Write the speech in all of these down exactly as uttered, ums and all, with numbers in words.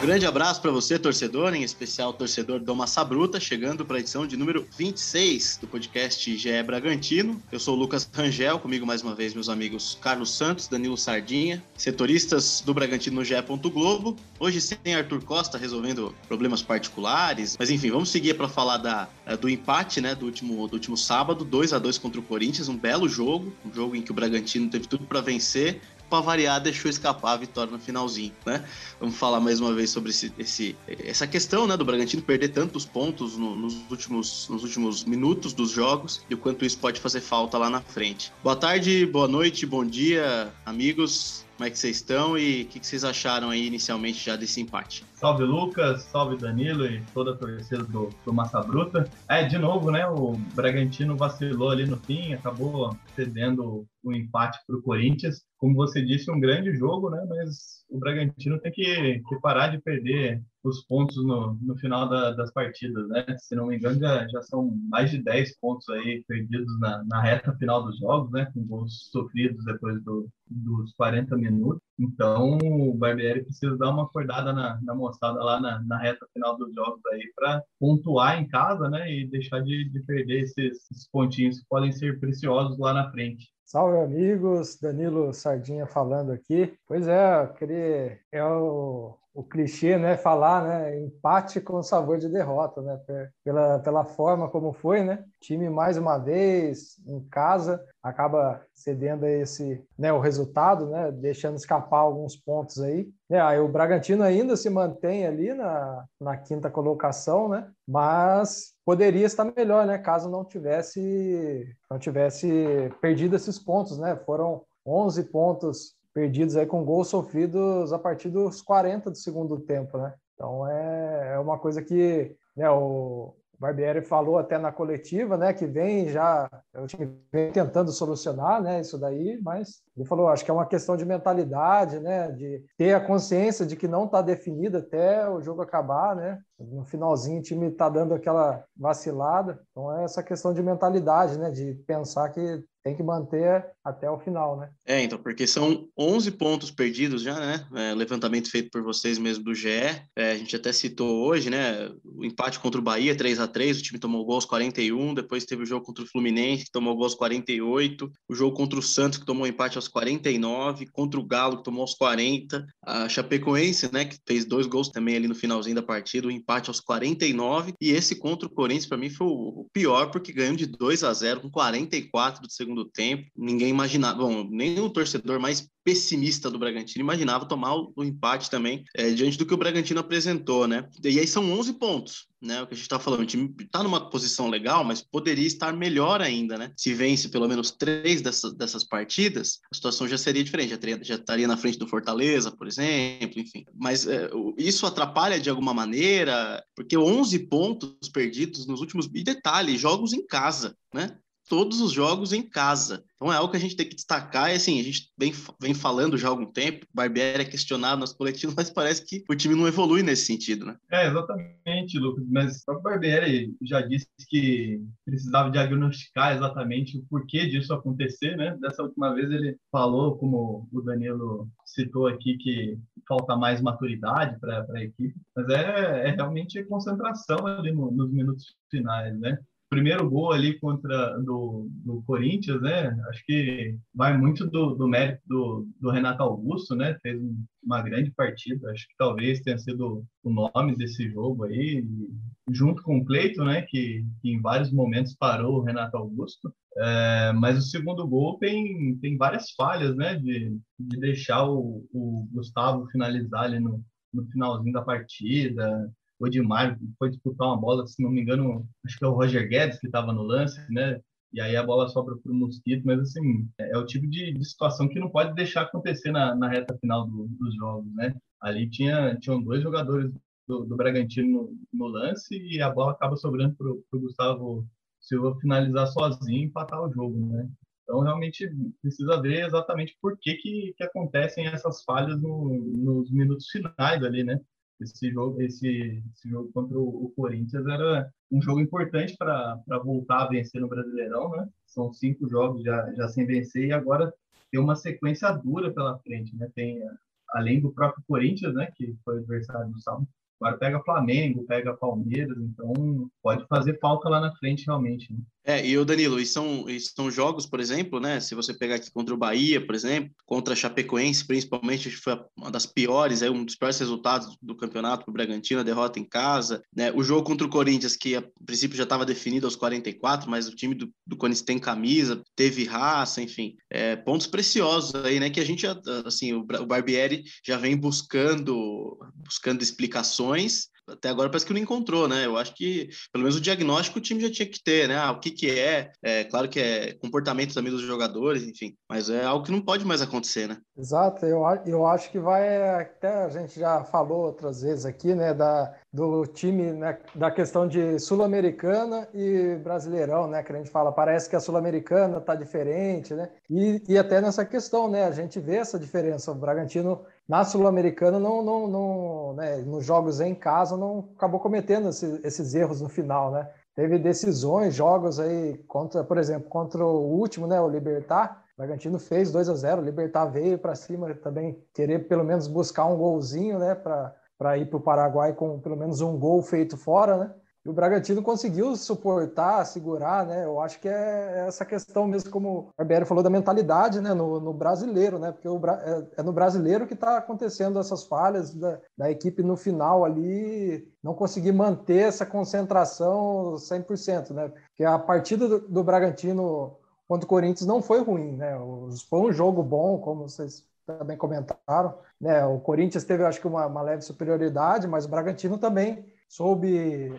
Grande abraço para você, torcedor, em especial torcedor do Massa Bruta, chegando para a edição de número vinte e seis do podcast G E Bragantino. Eu sou o Lucas Rangel, comigo mais uma vez meus amigos Carlos Santos, Danilo Sardinha, setoristas do Bragantino no G E. Globo. Hoje sem Arthur Costa, resolvendo problemas particulares, mas enfim, vamos seguir para falar da, do empate, né, do último, do último sábado, dois a dois contra o Corinthians, um belo jogo, um jogo em que o Bragantino teve tudo para vencer, para variar, deixou escapar a vitória no finalzinho, né? Vamos falar mais uma vez sobre esse, esse, essa questão, né, do Bragantino perder tantos pontos no, nos, últimos, nos últimos minutos dos jogos e o quanto isso pode fazer falta lá na frente. Boa tarde, boa noite, bom dia, amigos. Como é que vocês estão e o que, que vocês acharam aí inicialmente já desse empate? Salve Lucas, salve Danilo e toda a torcida do, do Massa Bruta. É, de novo, né, o Bragantino vacilou ali no fim, acabou cedendo o empate para o Corinthians. Como você disse, um grande jogo, né, mas o Bragantino tem que, que parar de perder os pontos no, no final da, das partidas, né? Se não me engano, já, já são mais de dez pontos aí perdidos na, na reta final dos jogos, né? Com gols sofridos depois do, dos quarenta minutos. Então, o Barbieri precisa dar uma acordada na, na moçada lá na, na reta final dos jogos aí para pontuar em casa, né? E deixar de, de perder esses, esses pontinhos que podem ser preciosos lá na frente. Salve, amigos! Danilo Sardinha falando aqui. Pois é, aquele é o, o clichê, né? Falar, né? Empate com sabor de derrota, né? Pela, pela forma como foi, né? Time, mais uma vez, em casa, acaba cedendo esse, né, o resultado, né? Deixando escapar alguns pontos aí. É, aí o Bragantino ainda se mantém ali na, na quinta colocação, né? Mas poderia estar melhor, né? Caso não tivesse, não tivesse perdido esses pontos, né? Foram onze pontos perdidos aí com gols sofridos a partir dos quarenta do segundo tempo, né? Então é, é uma coisa que, né, o Barbieri falou até na coletiva, né, que vem já, o time vem tentando solucionar, né, isso daí, mas ele falou, acho que é uma questão de mentalidade, né, de ter a consciência de que não está definido até o jogo acabar, né, no finalzinho o time está dando aquela vacilada, então é essa questão de mentalidade, né, de pensar que tem que manter até o final, né? É, então, porque são onze pontos perdidos já, né? É, levantamento feito por vocês mesmo do G E. É, a gente até citou hoje, né? O empate contra o Bahia, três a três, o time tomou gol aos quarenta e um, depois teve o jogo contra o Fluminense, que tomou gol aos quarenta e oito, o jogo contra o Santos, que tomou empate aos quarenta e nove, contra o Galo, que tomou aos quarenta, a Chapecoense, né? Que fez dois gols também ali no finalzinho da partida, o empate aos quarenta e nove, e esse contra o Corinthians, para mim, foi o pior, porque ganhou de dois a zero, com quarenta e quatro do segundo do tempo, ninguém imaginava, bom, nem o torcedor mais pessimista do Bragantino imaginava tomar o empate também, é, diante do que o Bragantino apresentou, né? E aí são onze pontos, né? O que a gente tá falando, o time tá numa posição legal, mas poderia estar melhor ainda, né? Se vence pelo menos três dessas, dessas partidas, a situação já seria diferente, já, teria, já estaria na frente do Fortaleza, por exemplo, enfim. Mas é, isso atrapalha de alguma maneira, porque onze pontos perdidos nos últimos, e detalhe, jogos em casa, né? Todos os jogos em casa. Então é algo que a gente tem que destacar, e assim, a gente vem, vem falando já há algum tempo, Barbieri é questionado nas coletivas, mas parece que o time não evolui nesse sentido, né? É, exatamente, Lucas, mas o próprio Barbieri já disse que precisava diagnosticar exatamente o porquê disso acontecer, né? Dessa última vez ele falou, como o Danilo citou aqui, que falta mais maturidade para a equipe, mas é, é realmente concentração ali no, nos minutos finais, né? Primeiro gol ali contra do, do Corinthians, né? Acho que vai muito do, do mérito do, do Renato Augusto, né? Fez uma grande partida, acho que talvez tenha sido o nome desse jogo aí, junto com o Cleiton, né? Que, que em vários momentos parou o Renato Augusto. É, mas o segundo gol tem, tem várias falhas, né? De, de deixar o, o Gustavo finalizar ali no, no finalzinho da partida. O Edmar foi disputar uma bola, se não me engano, acho que é o Roger Guedes que estava no lance, né? E aí a bola sobra para o Mosquito, mas assim, é o tipo de, de situação que não pode deixar acontecer na, na reta final do, dos jogos, né? Ali tinha, tinham dois jogadores do, do Bragantino no, no lance e a bola acaba sobrando para o Gustavo Silva finalizar sozinho e empatar o jogo, né? Então, realmente, precisa ver exatamente por que, que, que acontecem essas falhas no, nos minutos finais ali, né? esse jogo, esse, esse jogo contra o Corinthians era um jogo importante para voltar a vencer no Brasileirão, né? São cinco jogos já, já sem vencer e agora tem uma sequência dura pela frente, né? Tem, além do próprio Corinthians, né, que foi adversário do sábado, agora pega Flamengo, pega Palmeiras, então pode fazer falta lá na frente realmente, né? É, e o Danilo, e são, e são jogos, por exemplo, né, se você pegar aqui contra o Bahia, por exemplo, contra a Chapecoense, principalmente, foi uma das piores, é, um dos piores resultados do campeonato para o Bragantino, a derrota em casa, né, o jogo contra o Corinthians, que a princípio já estava definido aos quarenta e quatro, mas o time do, do Corinthians tem camisa, teve raça, enfim, é, pontos preciosos aí, né, que a gente, assim, o, o Barbieri já vem buscando, buscando explicações. Até agora parece que não encontrou, né? Eu acho que, pelo menos o diagnóstico o time já tinha que ter, né? Ah, o que que é? É claro que é comportamento também dos jogadores, enfim. Mas é algo que não pode mais acontecer, né? Exato. Eu, eu acho que vai... Até a gente já falou outras vezes aqui, né? Da, do time, né? Da questão de Sul-Americana e Brasileirão, né? Que a gente fala, parece que a Sul-Americana tá diferente, né? E, e até nessa questão, né? A gente vê essa diferença. O Bragantino... Na Sul-Americana, não, não, não, né, nos jogos em casa, não acabou cometendo esse, esses erros no final, né? Teve decisões, jogos aí, contra, por exemplo, contra o último, né, o Libertad. O Bragantino fez dois a zero, o Libertad veio para cima também, querer pelo menos buscar um golzinho, né, para ir para o Paraguai com pelo menos um gol feito fora, né? E o Bragantino conseguiu suportar, segurar, né? Eu acho que é essa questão mesmo, como o Barbieri falou, da mentalidade, né? No, no brasileiro, né? Porque o, é, é no brasileiro que está acontecendo essas falhas da, da equipe no final ali, não conseguir manter essa concentração cem por cento, né? Porque a partida do, do Bragantino contra o Corinthians não foi ruim, né? Foi um jogo bom, como vocês também comentaram, né? O Corinthians teve, acho que, uma, uma leve superioridade, mas o Bragantino também... soube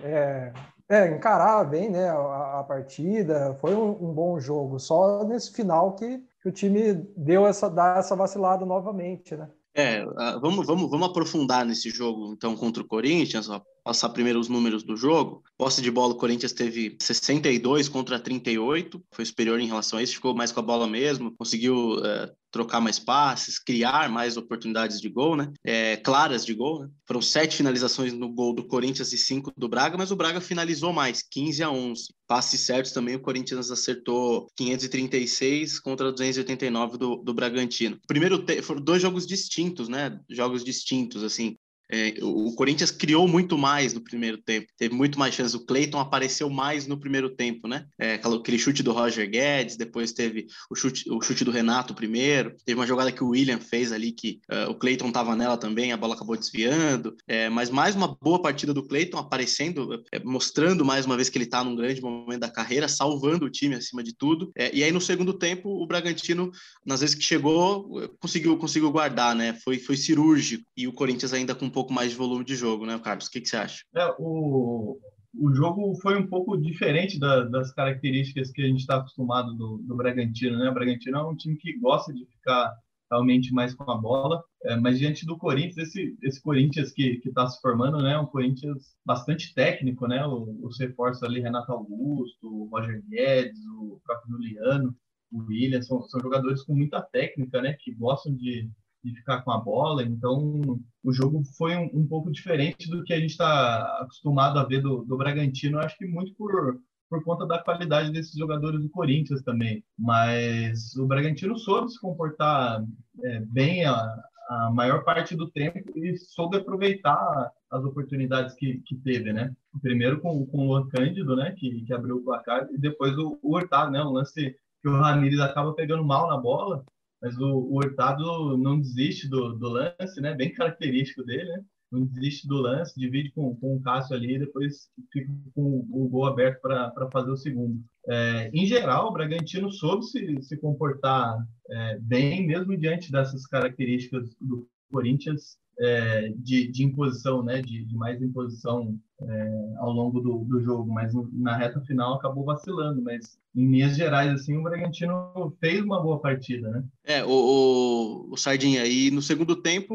é, é, encarar bem, né, a, a partida, foi um, um bom jogo, só nesse final que, que o time deu essa, dá essa vacilada novamente, né? É, vamos, vamos, vamos aprofundar nesse jogo, então, contra o Corinthians, ó, passar primeiro os números do jogo. Posse de bola, o Corinthians teve sessenta e dois contra trinta e oito, foi superior em relação a isso, ficou mais com a bola mesmo, conseguiu é, trocar mais passes, criar mais oportunidades de gol, né? É, claras de gol, né? Foram sete finalizações no gol do Corinthians e cinco do Braga, mas o Braga finalizou mais, quinze a onze. Passes certos também, o Corinthians acertou quinhentos e trinta e seis contra duzentos e oitenta e nove do, do Bragantino. Primeiro, te... foram dois jogos distintos, né? Jogos distintos, assim. É, o Corinthians criou muito mais no primeiro tempo, teve muito mais chances. O Cleiton apareceu mais no primeiro tempo, né? É, aquele chute do Roger Guedes, depois teve o chute, o chute do Renato primeiro. Teve uma jogada que o William fez ali, que uh, o Cleiton estava nela também, a bola acabou desviando. É, mas mais uma boa partida do Cleiton, aparecendo, é, mostrando mais uma vez que ele está num grande momento da carreira, salvando o time acima de tudo. É, e aí no segundo tempo, o Bragantino, nas vezes que chegou, conseguiu, conseguiu guardar, né? Foi, foi cirúrgico. E o Corinthians ainda com um pouco mais de volume de jogo, né, Carlos? O que, que você acha? É, o, o jogo foi um pouco diferente da, das características que a gente está acostumado do, do Bragantino, né? O Bragantino é um time que gosta de ficar realmente mais com a bola, é, mas diante do Corinthians, esse, esse Corinthians que está se formando, né, é um Corinthians bastante técnico, né? Os reforços ali, Renato Augusto, o Roger Guedes, o próprio Juliano, o William, são, são jogadores com muita técnica, né, que gostam de de ficar com a bola, então o jogo foi um, um pouco diferente do que a gente está acostumado a ver do, do Bragantino, acho que muito por, por conta da qualidade desses jogadores do Corinthians também, mas o Bragantino soube se comportar é, bem a, a maior parte do tempo e soube aproveitar as oportunidades que, que teve, né? Primeiro com, com o Luan Cândido, né, que, que abriu o placar, e depois o, o Hurtado, né, um lance que o Ramírez acaba pegando mal na bola, mas o, o Hurtado não desiste do, do lance, né? Bem característico dele, né? Não desiste do lance, divide com, com o Cássio ali e depois fica com o gol aberto para fazer o segundo. É, em geral, o Bragantino soube se, se comportar é, bem, mesmo diante dessas características do Corinthians é, de, de imposição, né? De, de mais imposição é, ao longo do, do jogo, mas no, na reta final acabou vacilando, mas... Em Minas Gerais, assim, o Bragantino fez uma boa partida, né? É, o, o, o Sardinha, e no segundo tempo,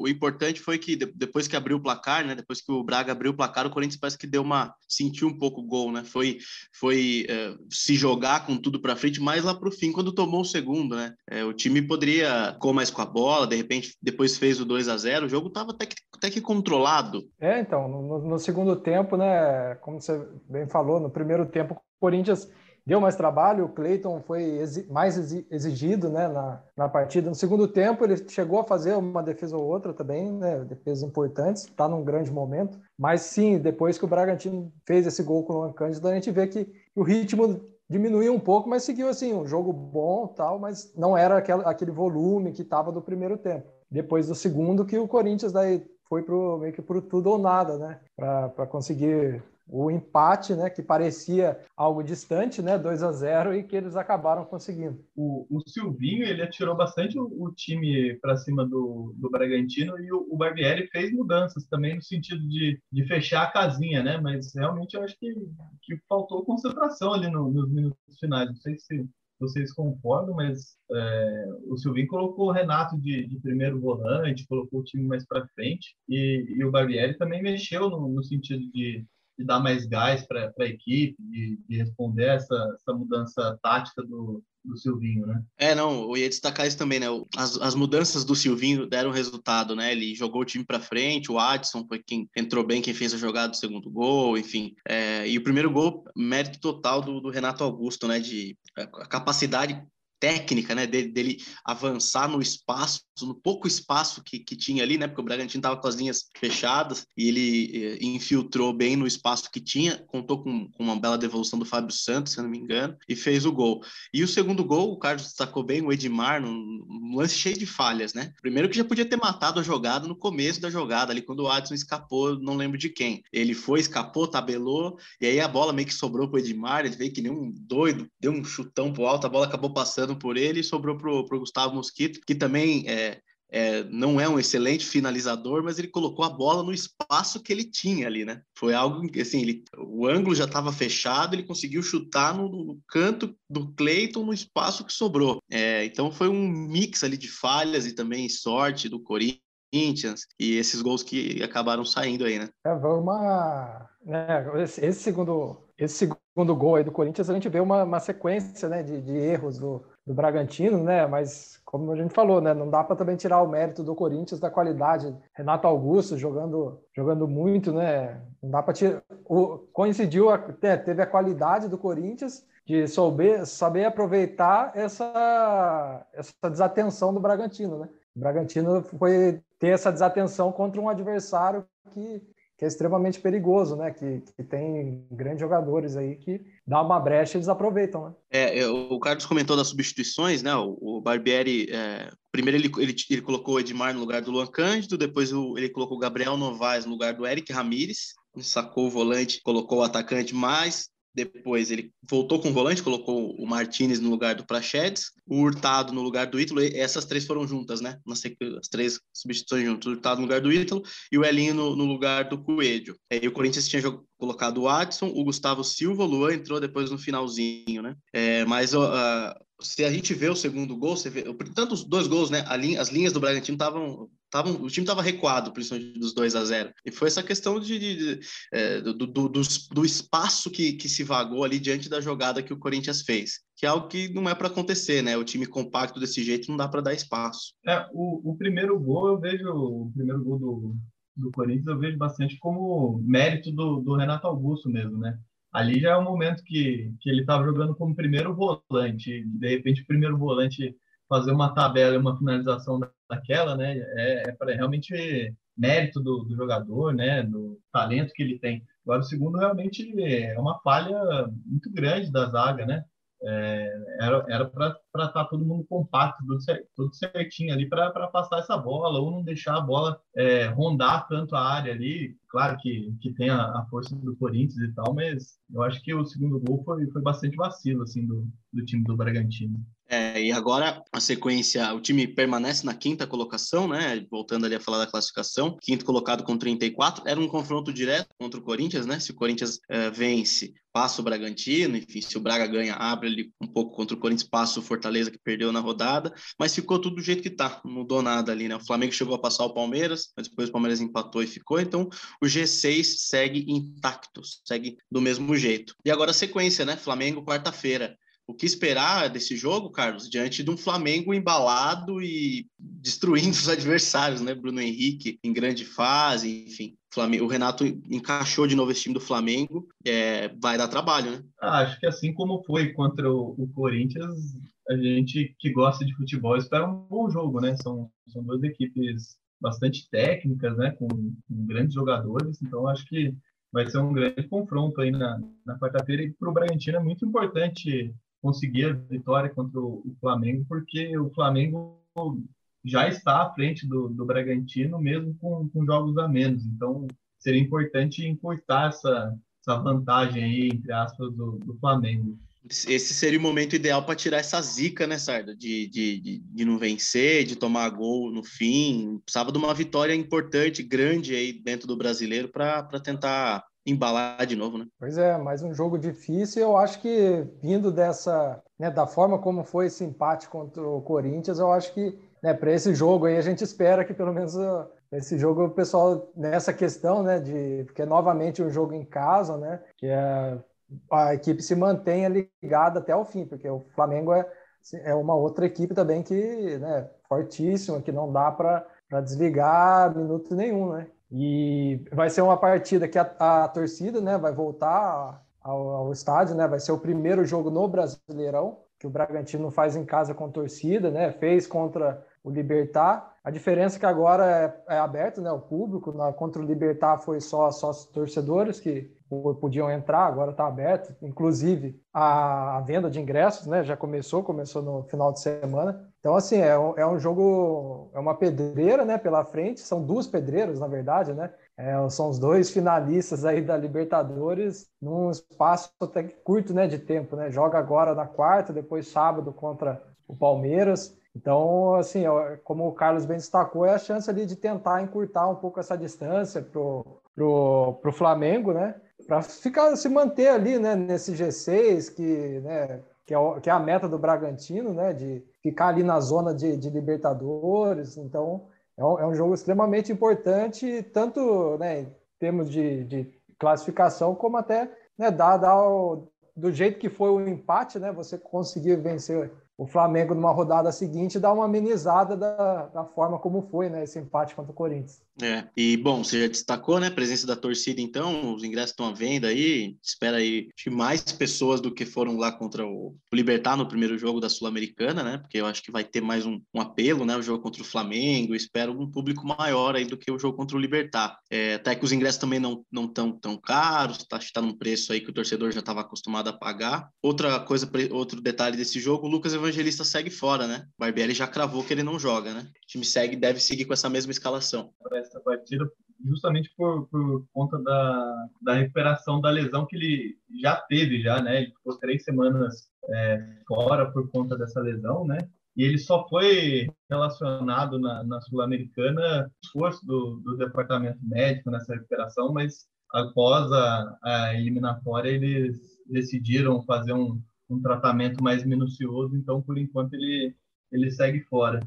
o importante foi que de, depois que abriu o placar, né? Depois que o Braga abriu o placar, o Corinthians parece que deu uma... sentiu um pouco o gol, né? Foi, foi é, se jogar com tudo pra frente, mas lá pro fim, quando tomou o segundo, né? É, o time poderia... ficou mais com a bola, de repente, depois fez o dois a zero, zero, o jogo estava até que, até que controlado. É, então, no, no segundo tempo, né, como você bem falou, no primeiro tempo o Corinthians deu mais trabalho, o Cleiton foi exi- mais exigido, né, na, na partida. No segundo tempo ele chegou a fazer uma defesa ou outra também, né, defesas importantes, está num grande momento. Mas sim, depois que o Bragantino fez esse gol com o Luan Cândido, a gente vê que o ritmo diminuiu um pouco, mas seguiu assim, um jogo bom tal, mas não era aquela, aquele volume que estava do primeiro tempo. Depois do segundo, que o Corinthians daí foi pro, meio que pro tudo ou nada, né? Para conseguir o empate, né? Que parecia algo distante, né? dois a zero, e que eles acabaram conseguindo. O, o Silvinho, ele atirou bastante o, o time para cima do, do Bragantino, e o, o Barbieri fez mudanças também no sentido de, de fechar a casinha, né? Mas realmente eu acho que, que faltou concentração ali no, nos minutos finais. Não sei se vocês concordam, mas é, o Silvinho colocou o Renato de, de primeiro volante, colocou o time mais para frente, e, e o Barbieri também mexeu no, no sentido de, de dar mais gás para a equipe, de, de responder essa, essa mudança tática do, do Silvinho, né? É, não, eu ia destacar isso também, né? As, as mudanças do Silvinho deram resultado, né? Ele jogou o time para frente, o Adson foi quem entrou bem, quem fez a jogada do segundo gol, enfim. É, e o primeiro gol, mérito total do, do Renato Augusto, né? De a capacidade técnica, né, dele, dele avançar no espaço, no pouco espaço que, que tinha ali, né, porque o Bragantino estava com as linhas fechadas, e ele eh, infiltrou bem no espaço que tinha, contou com, com uma bela devolução do Fábio Santos, se eu não me engano, e fez o gol. E o segundo gol, o Carlos destacou bem, o Edmar, num, num lance cheio de falhas, né, primeiro que já podia ter matado a jogada no começo da jogada, ali quando o Adson escapou, não lembro de quem, ele foi, escapou, tabelou, e aí a bola meio que sobrou pro Edmar, ele veio que nem um doido, deu um chutão pro alto, a bola acabou passando por ele e sobrou pro, pro Gustavo Mosquito, que também é, é, não é um excelente finalizador, mas ele colocou a bola no espaço que ele tinha ali, né? Foi algo assim, ele, o ângulo já estava fechado, ele conseguiu chutar no, no canto do Cleiton, no espaço que sobrou. É, então foi um mix ali de falhas e também sorte do Corinthians e esses gols que acabaram saindo aí, né? É, foi uma... É, esse, esse segundo... Esse segundo gol aí do Corinthians, a gente vê uma, uma sequência, né, de, de erros do, do Bragantino, né, mas como a gente falou, né, não dá para também tirar o mérito do Corinthians da qualidade. Renato Augusto jogando, jogando muito, né, não dá para tirar. O, coincidiu, a, teve a qualidade do Corinthians de saber, saber aproveitar essa, essa desatenção do Bragantino, né. O Bragantino foi ter essa desatenção contra um adversário que... que é extremamente perigoso, né? Que, que tem grandes jogadores aí que dá uma brecha e eles aproveitam, né? É, o Carlos comentou das substituições, né? O, o Barbieri, é, primeiro ele, ele, ele colocou o Edmar no lugar do Luan Cândido, depois o, ele colocou o Gabriel Novaes no lugar do Eric Ramírez, sacou o volante, colocou o atacante mais... Depois ele voltou com o volante, colocou o Martínez no lugar do Praxedes, o Hurtado no lugar do Ítalo, essas três foram juntas, né? As três substituições juntas, o Hurtado no lugar do Ítalo e o Elinho no, no lugar do Coelho. E o Corinthians tinha jog... colocado o Adson, o Gustavo Silva, o Luan entrou depois no finalzinho, né? É, mas... Uh, uh... Se a gente vê o segundo gol, você vê, tanto os dois gols, né? A linha, as linhas do Bragantino estavam. O time estava recuado, principalmente dos dois a zero. E foi essa questão de, de, de, é, do, do, do, do espaço que, que se vagou ali diante da jogada que o Corinthians fez. Que é algo que não é para acontecer, né? O time compacto desse jeito não dá para dar espaço. É, o, o primeiro gol, eu vejo. O primeiro gol do, do Corinthians eu vejo bastante como mérito do, do Renato Augusto mesmo, né? Ali já é um momento que, que ele estava jogando como primeiro volante. De repente, o primeiro volante fazer uma tabela e uma finalização daquela, né? É, é para realmente mérito do, do jogador, né? Do talento que ele tem. Agora, o segundo realmente é uma falha muito grande da zaga, né? É, era para estar todo mundo compacto, tudo certinho ali para passar essa bola ou não deixar a bola é, rondar tanto a área ali. Claro que, que tem a, a força do Corinthians e tal, mas eu acho que o segundo gol foi, foi bastante vacilo assim, do, do time do Bragantino. É, e agora a sequência, o time permanece na quinta colocação, né? Voltando ali a falar da classificação, quinto colocado com trinta e quatro, era um confronto direto contra o Corinthians, né? Se o Corinthians uh, vence, passa o Bragantino, enfim, se o Braga ganha, abre ali um pouco contra o Corinthians, passa o Fortaleza que perdeu na rodada, mas ficou tudo do jeito que tá, não mudou nada ali, né? O Flamengo chegou a passar o Palmeiras, mas depois o Palmeiras empatou e ficou, então o G seis segue intacto, segue do mesmo jeito. E agora a sequência, né? Flamengo quarta-feira. O que esperar desse jogo, Carlos, diante de um Flamengo embalado e destruindo os adversários, né? Bruno Henrique em grande fase, enfim. O Renato encaixou de novo esse time do Flamengo. É, vai dar trabalho, né? Ah, acho que assim como foi contra o, o Corinthians, a gente que gosta de futebol espera um bom jogo, né? São, são duas equipes bastante técnicas, né? Com, com grandes jogadores, então acho que vai ser um grande confronto aí na, na quarta-feira. E para o Bragantino é muito importante conseguir a vitória contra o Flamengo, porque o Flamengo já está à frente do, do Bragantino, mesmo com, com jogos a menos. Então, seria importante encurtar essa, essa vantagem aí, entre aspas, do, do Flamengo. Esse seria o momento ideal para tirar essa zica, né, Sarda? De, de, de, de não vencer, de tomar gol no fim. Precisava de uma vitória importante, grande aí dentro do brasileiro para tentar embalar de novo, né? Pois é, mais um jogo difícil. Eu acho que vindo dessa, né, da forma como foi esse empate contra o Corinthians, eu acho que, né, para esse jogo aí a gente espera que pelo menos esse jogo o pessoal, nessa questão, né, de porque é novamente um jogo em casa, né, que é a equipe se mantenha ligada até o fim, porque o Flamengo é, é uma outra equipe também que, né, fortíssima, que não dá para desligar minuto nenhum, né? E vai ser uma partida que a, a torcida, né, vai voltar ao, ao estádio, né? Vai ser o primeiro jogo no Brasileirão que o Bragantino faz em casa com torcida, né? Fez contra o Libertar. A diferença é que agora é, é aberto, né, o público. Na, contra o Libertar foi só sócios torcedores que podiam entrar, agora está aberto. Inclusive, a, a venda de ingressos, né, já começou, começou no final de semana. Então, assim, é um, é um jogo, é uma pedreira, né, pela frente. São duas pedreiras, na verdade, né? É, são os dois finalistas aí da Libertadores num espaço até curto, né, de tempo, né? Joga agora na quarta, depois sábado contra o Palmeiras. Então, assim, como o Carlos bem destacou, é a chance ali de tentar encurtar um pouco essa distância pro, pro, pro Flamengo, né? Para ficar, se manter ali, né, nesse G seis, que, né, que, é o, que é a meta do Bragantino, né, de ficar ali na zona de, de Libertadores. Então, é um, é um jogo extremamente importante, tanto, né, em termos de, de classificação, como até, né, dar, dar o, do jeito que foi o empate, né, você conseguir vencer o Flamengo numa rodada seguinte, dá uma amenizada da, da forma como foi, né, esse empate contra o Corinthians. É, e bom, você já destacou, né, a presença da torcida, então, os ingressos estão à venda aí, espera aí de mais pessoas do que foram lá contra o Libertad no primeiro jogo da Sul-Americana, né, porque eu acho que vai ter mais um, um apelo, né, o jogo contra o Flamengo, espero um público maior aí do que o jogo contra o Libertad. É, até que os ingressos também não estão tão, tão caros, está tá num preço aí que o torcedor já estava acostumado a pagar. Outra coisa, outro detalhe desse jogo, o Lucas Evangelista segue fora, né? O Barbieri já cravou que ele não joga, né? O time segue, deve seguir com essa mesma escalação. Essa partida, justamente por, por conta da, da recuperação da lesão que ele já teve, já, né? Ele ficou três semanas é, fora por conta dessa lesão, né? E ele só foi relacionado na, na Sul-Americana, esforço do, do departamento médico nessa recuperação, mas após a, a eliminatória, eles decidiram fazer um um tratamento mais minucioso, então, por enquanto, ele, ele segue fora.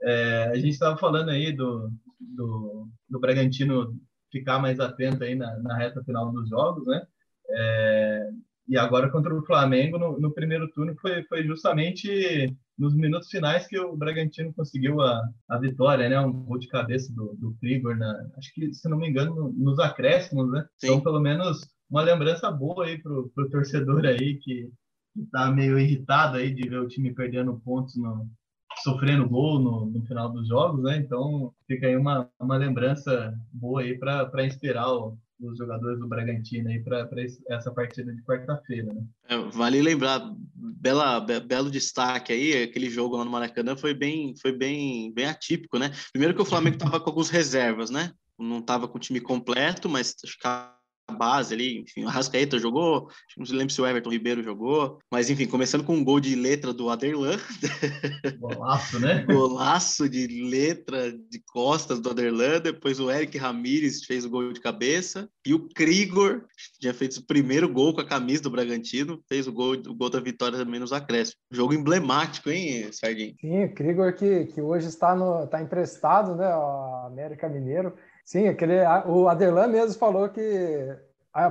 É, a gente estava falando aí do, do, do Bragantino ficar mais atento aí na, na reta final dos jogos, né? É, e agora contra o Flamengo, no, no primeiro turno, foi, foi justamente nos minutos finais que o Bragantino conseguiu a, a vitória, né? Um gol de cabeça do, do Krigor, né? Acho que, se não me engano, nos acréscimos, né? Sim. Então, pelo menos, uma lembrança boa aí pro, pro torcedor aí que tá meio irritado aí de ver o time perdendo pontos, no, sofrendo gol no, no final dos jogos, né? Então fica aí uma, uma lembrança boa aí para inspirar o, os jogadores do Bragantino aí para essa partida de quarta-feira, né? É, vale lembrar, bela, be, belo destaque aí, aquele jogo lá no Maracanã foi bem, foi bem, bem atípico, né? Primeiro que o Flamengo tava com alguns reservas, né? Não tava com o time completo, mas acho que a base ali, enfim, o Arrascaeta jogou, não se lembra se o Everton Ribeiro jogou, mas enfim, começando com um gol de letra do Aderlan. Golaço, né? Golaço de letra de costas do Aderlan, depois o Eric Ramírez fez o gol de cabeça, e o Krigor tinha feito o primeiro gol com a camisa do Bragantino, fez o gol, o gol da vitória também nos acréscimos. Jogo emblemático, hein, Sardinha? Sim, o Krigor que, que hoje está, no, está emprestado, né, ao América Mineiro. Sim, aquele, o Aderlan mesmo falou que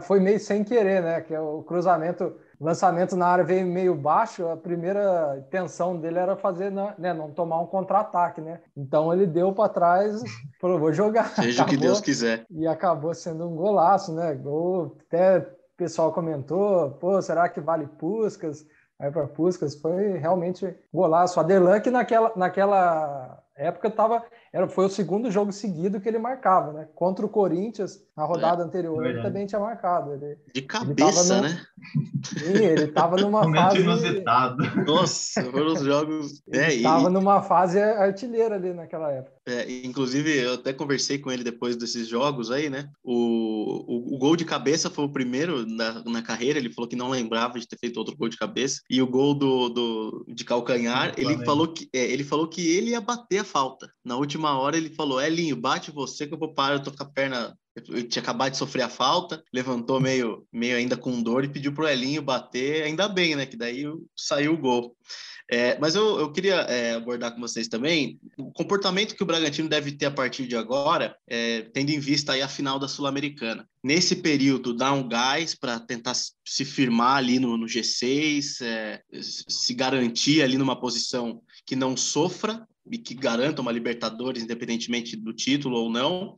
foi meio sem querer, né? Que o cruzamento O lançamento na área veio meio baixo, a primeira intenção dele era fazer, né, não tomar um contra-ataque, né? Então ele deu para trás, falou, vou jogar. Seja acabou, o que Deus quiser. E acabou sendo um golaço, né? Gol, até o pessoal comentou, pô, será que vale Puscas? Aí para Puscas foi realmente golaço. Aderlan, que naquela, naquela época tava, era, foi o segundo jogo seguido que ele marcava, né? Contra o Corinthians, na rodada é, anterior, é ele também tinha marcado. Ele, de cabeça, ele no, né? Sim, ele estava numa fase... inusitado. Nossa, foram os jogos... Ele estava é, e... numa fase artilheira ali naquela época. É, inclusive, eu até conversei com ele depois desses jogos aí, né? O, o, o gol de cabeça foi o primeiro na, na carreira, ele falou que não lembrava de ter feito outro gol de cabeça. E o gol do, do, de calcanhar, ele falou, que, é, ele falou que ele ia bater a falta. Na última hora ele falou, Elinho, bate você que eu vou parar, eu tô com a perna... Eu tinha acabado de sofrer a falta, levantou meio, meio ainda com dor e pediu pro Elinho bater, ainda bem, né? Que daí saiu o gol. É, mas eu, eu queria é, abordar com vocês também o comportamento que o Bragantino deve ter a partir de agora, é, tendo em vista aí a final da Sul-Americana. Nesse período, dar um gás para tentar se firmar ali no, no G seis, é, se garantir ali numa posição que não sofra, e que garanta uma Libertadores, independentemente do título ou não,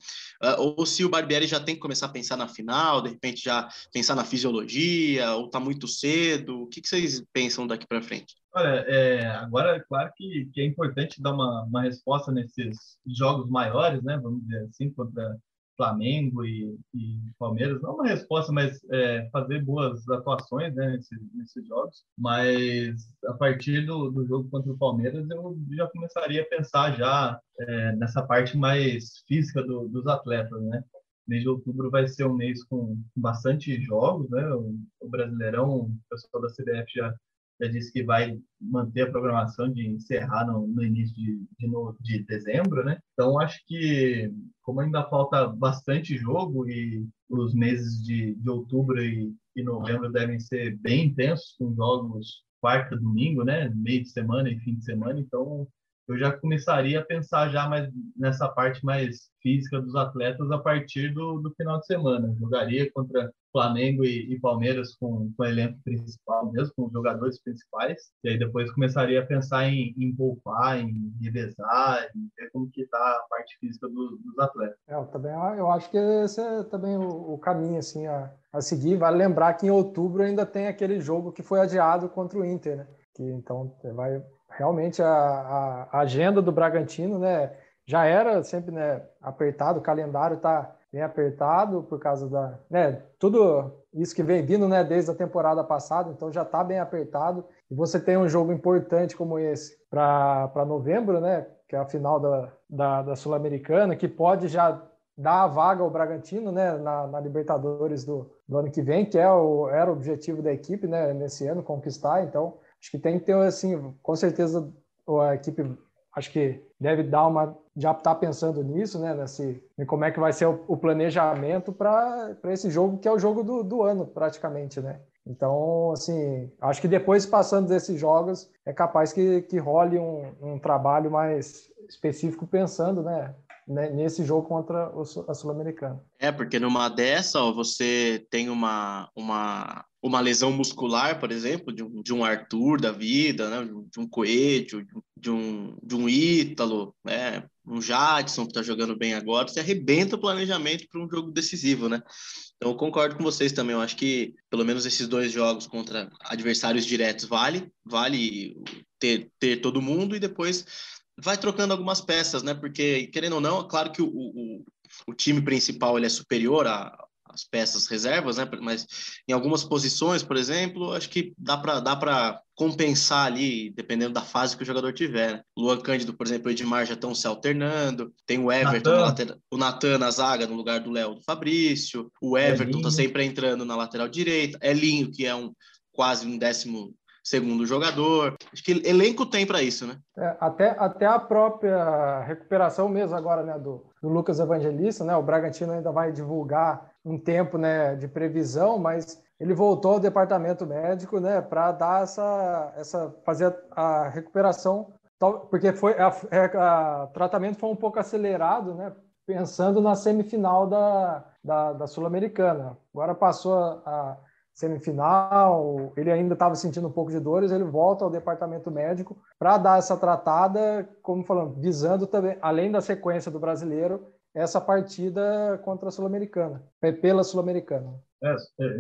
ou se o Barbieri já tem que começar a pensar na final, de repente já pensar na fisiologia, ou está muito cedo, o que, que vocês pensam daqui para frente? Olha, é, agora é claro que, que é importante dar uma, uma resposta nesses jogos maiores, né? Vamos dizer assim, contra Flamengo e, e Palmeiras, não uma resposta, mas é, fazer boas atuações, né, nesses, nesses jogos, mas a partir do, do jogo contra o Palmeiras eu já começaria a pensar já é, nessa parte mais física do, dos atletas, né? Mês de outubro vai ser um mês com bastante jogos, né? O, o Brasileirão, o pessoal da C B F já, já disse que vai manter a programação de encerrar no, no início de, de, no, de dezembro, né? Então, acho que, como ainda falta bastante jogo e os meses de, de outubro e, e novembro devem ser bem intensos, com jogos quarta, domingo, né? Meio de semana e fim de semana, então eu já começaria a pensar já mais nessa parte mais física dos atletas a partir do, do final de semana. Jogaria contra Flamengo e, e Palmeiras com, com o elenco principal mesmo, com os jogadores principais. E aí depois começaria a pensar em, em poupar, em revezar, em ver como que está a parte física do, dos atletas. É, eu, também, eu acho que esse é também o, o caminho assim, a, a seguir. Vale lembrar que em outubro ainda tem aquele jogo que foi adiado contra o Inter, né? Que, então vai... Realmente, a, a agenda do Bragantino, né, já era sempre, né, apertado, o calendário está bem apertado por causa da... Né, tudo isso que vem vindo, né, desde a temporada passada, então já está bem apertado. E você tem um jogo importante como esse para novembro, né, que é a final da, da, da Sul-Americana, que pode já dar a vaga ao Bragantino, né, na, na Libertadores do, do ano que vem, que é o, era o objetivo da equipe, né, nesse ano, conquistar, então... Acho que tem que ter, assim, com certeza a equipe, acho que deve dar uma, já está pensando nisso, né, nesse, em como é que vai ser o, o planejamento para esse jogo, que é o jogo do, do ano, praticamente, né. Então, assim, acho que depois, passando desses jogos, é capaz que, que role um, um trabalho mais específico pensando, né, nesse jogo contra a Sul-Americana. É, porque numa dessa, ó, você tem uma... uma... uma lesão muscular, por exemplo, de um, de um Arthur da vida, né? De um Coelho, de um, de um Ítalo, né? Um Jadson que está jogando bem agora, você arrebenta o planejamento para um jogo decisivo, né? Então, eu concordo com vocês também. Eu acho que, pelo menos, esses dois jogos contra adversários diretos vale, vale ter, ter todo mundo e depois vai trocando algumas peças, né? Porque, querendo ou não, é claro que o, o, o time principal ele é superior a as peças reservas, né? Mas em algumas posições, por exemplo, acho que dá para dá para compensar ali, dependendo da fase que o jogador tiver. Né? Luan Cândido, por exemplo, o Edmar já estão se alternando, tem o Everton, Nathan. Na lateral, o Nathan na zaga no lugar do Léo do Fabrício, o Everton está sempre entrando na lateral direita, Elinho, que é um quase um décimo segundo jogador. Acho que elenco tem para isso, né? É, até, até a própria recuperação mesmo agora, né, do, do Lucas Evangelista, né? O Bragantino ainda vai divulgar um tempo, né, de previsão, mas ele voltou ao departamento médico, né, para dar essa, essa fazer a recuperação, porque foi a, a, a tratamento foi um pouco acelerado, né, pensando na semifinal da, da, da Sul-Americana. Agora passou a, a semifinal, ele ainda estava sentindo um pouco de dores, ele volta ao departamento médico para dar essa tratada, como falando, visando também, além da sequência do brasileiro, essa partida contra a Sul-Americana, pela Sul-Americana. É,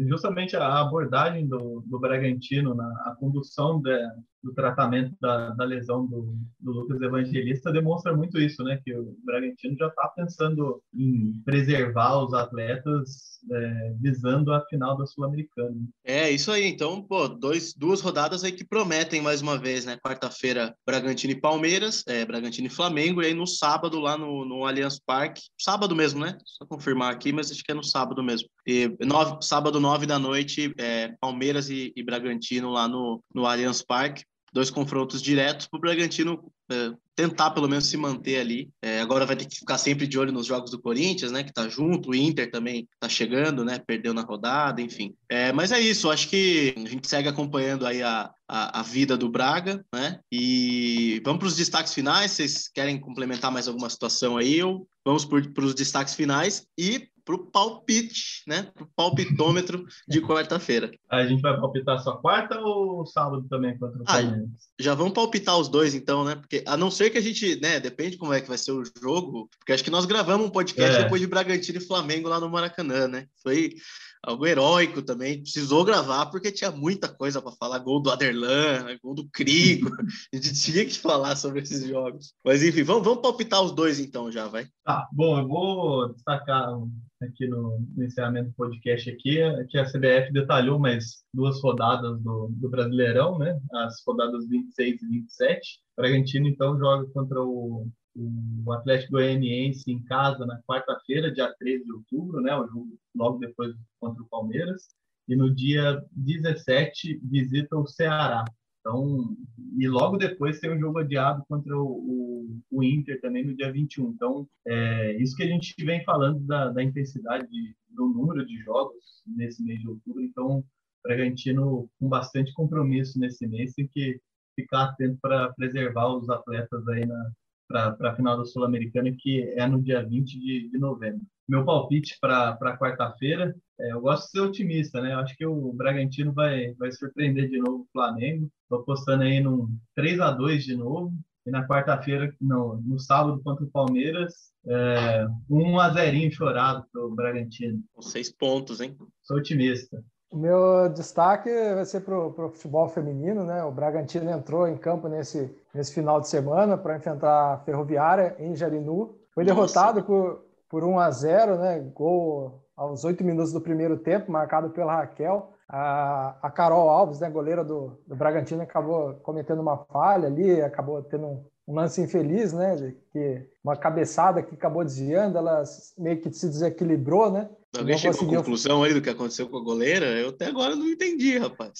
justamente a abordagem do, do Bragantino, na a condução de, do tratamento da, da lesão do, do Lucas Evangelista demonstra muito isso, né? Que o Bragantino já está pensando em preservar os atletas é, visando a final da Sul-Americana. É, isso aí. Então, pô, dois, duas rodadas aí que prometem mais uma vez, né? Quarta-feira, Bragantino e Palmeiras, é, Bragantino e Flamengo, e aí no sábado lá no, no Allianz Parque, sábado mesmo, né? Só confirmar aqui, mas acho que é no sábado mesmo. E nove, sábado, nove da noite, é, Palmeiras e, e Bragantino lá no, no Allianz Parque. Dois confrontos diretos para o Bragantino é, tentar pelo menos se manter ali. É, agora vai ter que ficar sempre de olho nos jogos do Corinthians, né? Que tá junto, o Inter também tá chegando, né? Perdeu na rodada, enfim. É, mas é isso, acho que a gente segue acompanhando aí a, a, a vida do Braga, né? E vamos para os destaques finais. Vocês querem complementar mais alguma situação aí? Ou vamos para os destaques finais e para o palpite, né? Para o palpitômetro de quarta-feira. A gente vai palpitar só quarta ou sábado também contra o Palmeiras? Ah, já vamos palpitar os dois, então, né? Porque a não ser que a gente, né? Depende como é que vai ser o jogo, porque acho que nós gravamos um podcast é. depois de Bragantino e Flamengo lá no Maracanã, né? Foi algo heróico também, precisou gravar porque tinha muita coisa para falar, gol do Aderlan, gol do Krigor, a gente tinha que falar sobre esses jogos. Mas enfim, vamos, vamos palpitar os dois então já, vai. Tá, bom, eu vou destacar aqui no, no encerramento do podcast aqui, que a C B F detalhou mais duas rodadas do, do Brasileirão, né? As rodadas vinte e seis e vinte e sete. O Bragantino então joga contra o O Atlético Goianiense em casa na quarta-feira, dia treze de outubro, né, o jogo logo depois contra o Palmeiras. E no dia dezessete visita o Ceará. Então, e logo depois tem um jogo adiado contra o, o, o Inter também no dia vinte e um. Então, é isso que a gente vem falando da, da intensidade de, do número de jogos nesse mês de outubro. Então, o Bragantino com bastante compromisso nesse mês, tem que ficar atento para preservar os atletas aí na para a final da Sul-Americana, que é no dia vinte de novembro. Meu palpite para quarta-feira, é, eu gosto de ser otimista, né? Eu acho que o Bragantino vai, vai surpreender de novo o Flamengo. Estou apostando aí num três a dois de novo. E na quarta-feira, não, no sábado contra o Palmeiras, é, um azerinho chorado para o Bragantino. Com seis pontos, hein? Sou otimista. O meu destaque vai ser para o futebol feminino, né? O Bragantino entrou em campo nesse, nesse final de semana para enfrentar a Ferroviária em Jarinu. Foi derrotado por, por um a zero, né? Gol aos oito minutos do primeiro tempo, marcado pela Raquel. A, a Carol Alves, né? Goleira do, do Bragantino, acabou cometendo uma falha ali, acabou tendo um, um lance infeliz, né? Que uma cabeçada que acabou desviando, ela meio que se desequilibrou, né? Alguém chegou conseguiu... à conclusão aí do que aconteceu com a goleira? Eu até agora não entendi, rapaz.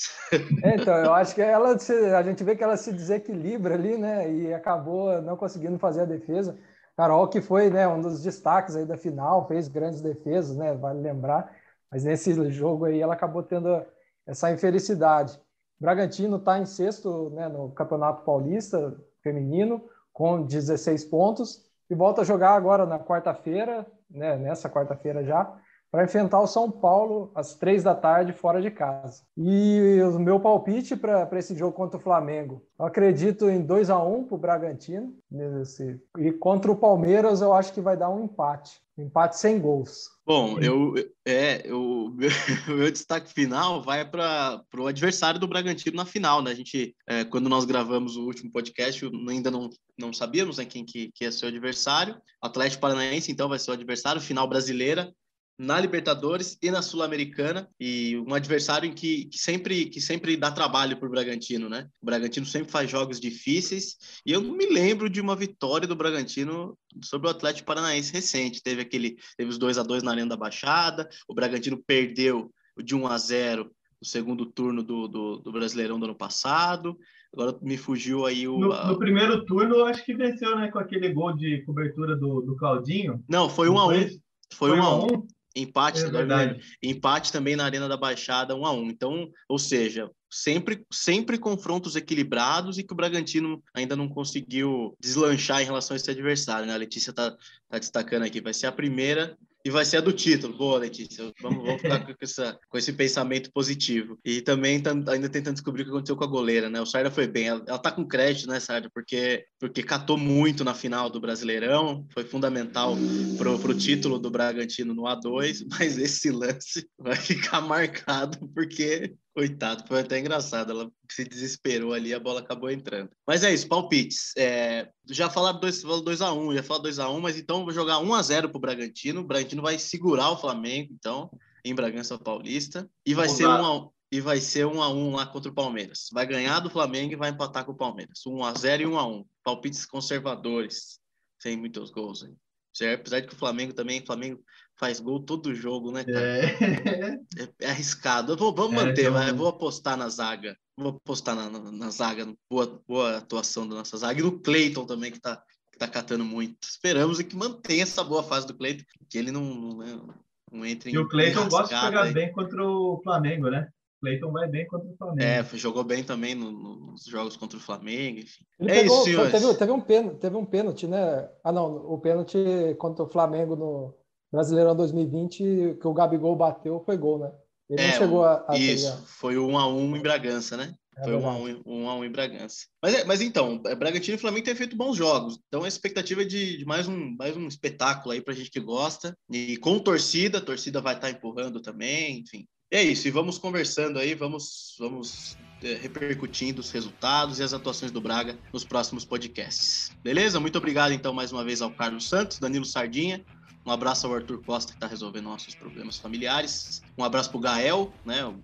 É, então, eu acho que ela se... a gente vê que ela se desequilibra ali, né? E acabou não conseguindo fazer a defesa. Carol, que foi, né, um dos destaques aí da final, fez grandes defesas, né? Vale lembrar. Mas nesse jogo aí ela acabou tendo essa infelicidade. O Bragantino está em sexto, né, no Campeonato Paulista feminino, com dezesseis pontos. E volta a jogar agora na quarta-feira, né? Nessa quarta-feira já, para enfrentar o São Paulo às três da tarde, fora de casa. E o meu palpite para esse jogo contra o Flamengo, eu acredito em dois a um para o Bragantino, nesse, e contra o Palmeiras eu acho que vai dar um empate, um empate sem gols. Bom, eu, é, eu, o meu destaque final vai para o adversário do Bragantino na final, né? A gente, é, quando nós gravamos o último podcast, ainda não, não sabíamos, né, quem que, que ia ser o adversário. Atlético Paranaense, então, vai ser o adversário, final brasileira, na Libertadores e na Sul-Americana, e um adversário em que, que, sempre, que sempre dá trabalho para o Bragantino, né? O Bragantino sempre faz jogos difíceis, e eu não me lembro de uma vitória do Bragantino sobre o Atlético Paranaense recente. Teve, aquele, teve os dois a dois na Arena da Baixada, o Bragantino perdeu de um a zero no segundo turno do, do, do Brasileirão do ano passado. Agora me fugiu aí o... No, a... no primeiro turno, eu acho que venceu, né? Com aquele gol de cobertura do, do Claudinho. Não, foi um a um. Foi um a um. Empate, é verdade. Empate também na Arena da Baixada, um a um. Então, ou seja, sempre, sempre confrontos equilibrados e que o Bragantino ainda não conseguiu deslanchar em relação a esse adversário, né? A Letícia está tá destacando aqui, vai ser a primeira e vai ser a do título. Boa, Letícia. Vamos, vamos ficar com, essa, com esse pensamento positivo. E também tá, ainda tentando descobrir o que aconteceu com a goleira, né? O Sarda foi bem. Ela, ela tá com crédito, né, Sarda? Porque, porque catou muito na final do Brasileirão. Foi fundamental pro, pro título do Bragantino no A dois. Mas esse lance vai ficar marcado porque... Coitado, foi até engraçado, ela se desesperou ali, a bola acabou entrando. Mas é isso, palpites. É, já falaram dois a um, já falaram dois a um, mas então vou jogar um a zero pro Bragantino. O Bragantino vai segurar o Flamengo, então, em Bragança Paulista. E vai Vamos ser lá. um a um. E vai ser um a um lá contra o Palmeiras. Vai ganhar do Flamengo e vai empatar com o Palmeiras. um a zero e um a um. Palpites conservadores, sem muitos gols aí. Certo? Apesar de que o Flamengo também, o Flamengo faz gol todo jogo, né, cara? É, é, é arriscado. Eu vou, vamos é, manter, mas eu vou apostar na zaga. Vou apostar na, na, na zaga, boa, boa atuação da nossa zaga. E no Cleiton também, que tá, que tá catando muito. Esperamos que mantenha essa boa fase do Cleiton, que ele não, não, não entre em... E o Cleiton gosta de jogar aí. Bem contra o Flamengo, né? Cleiton vai bem contra o Flamengo. É, jogou bem também no, no, nos jogos contra o Flamengo, enfim. Ele é pegou, isso, senhores. Teve, teve, um pênalti, teve um pênalti, né? Ah, não, o pênalti contra o Flamengo no Brasileirão dois mil e vinte, que o Gabigol bateu, foi gol, né? Ele é, não chegou a... a isso, pegar. Foi o um a um em Bragança, né? É foi um a um em Bragança. Mas, é, mas então, Bragantino e Flamengo têm feito bons jogos. Então a expectativa é de, de mais, um, mais um espetáculo aí pra gente que gosta. E com torcida, a torcida vai estar empurrando também, enfim. É isso, e vamos conversando aí, vamos, vamos é, repercutindo os resultados e as atuações do Braga nos próximos podcasts. Beleza? Muito obrigado, então, mais uma vez ao Carlos Santos, Danilo Sardinha. Um abraço ao Arthur Costa, que está resolvendo nossos problemas familiares. Um abraço pro Gael, né? O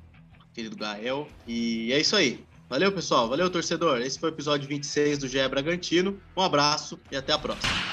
querido Gael. E é isso aí. Valeu, pessoal. Valeu, torcedor. Esse foi o episódio vinte e seis do G E Bragantino. Um abraço e até a próxima.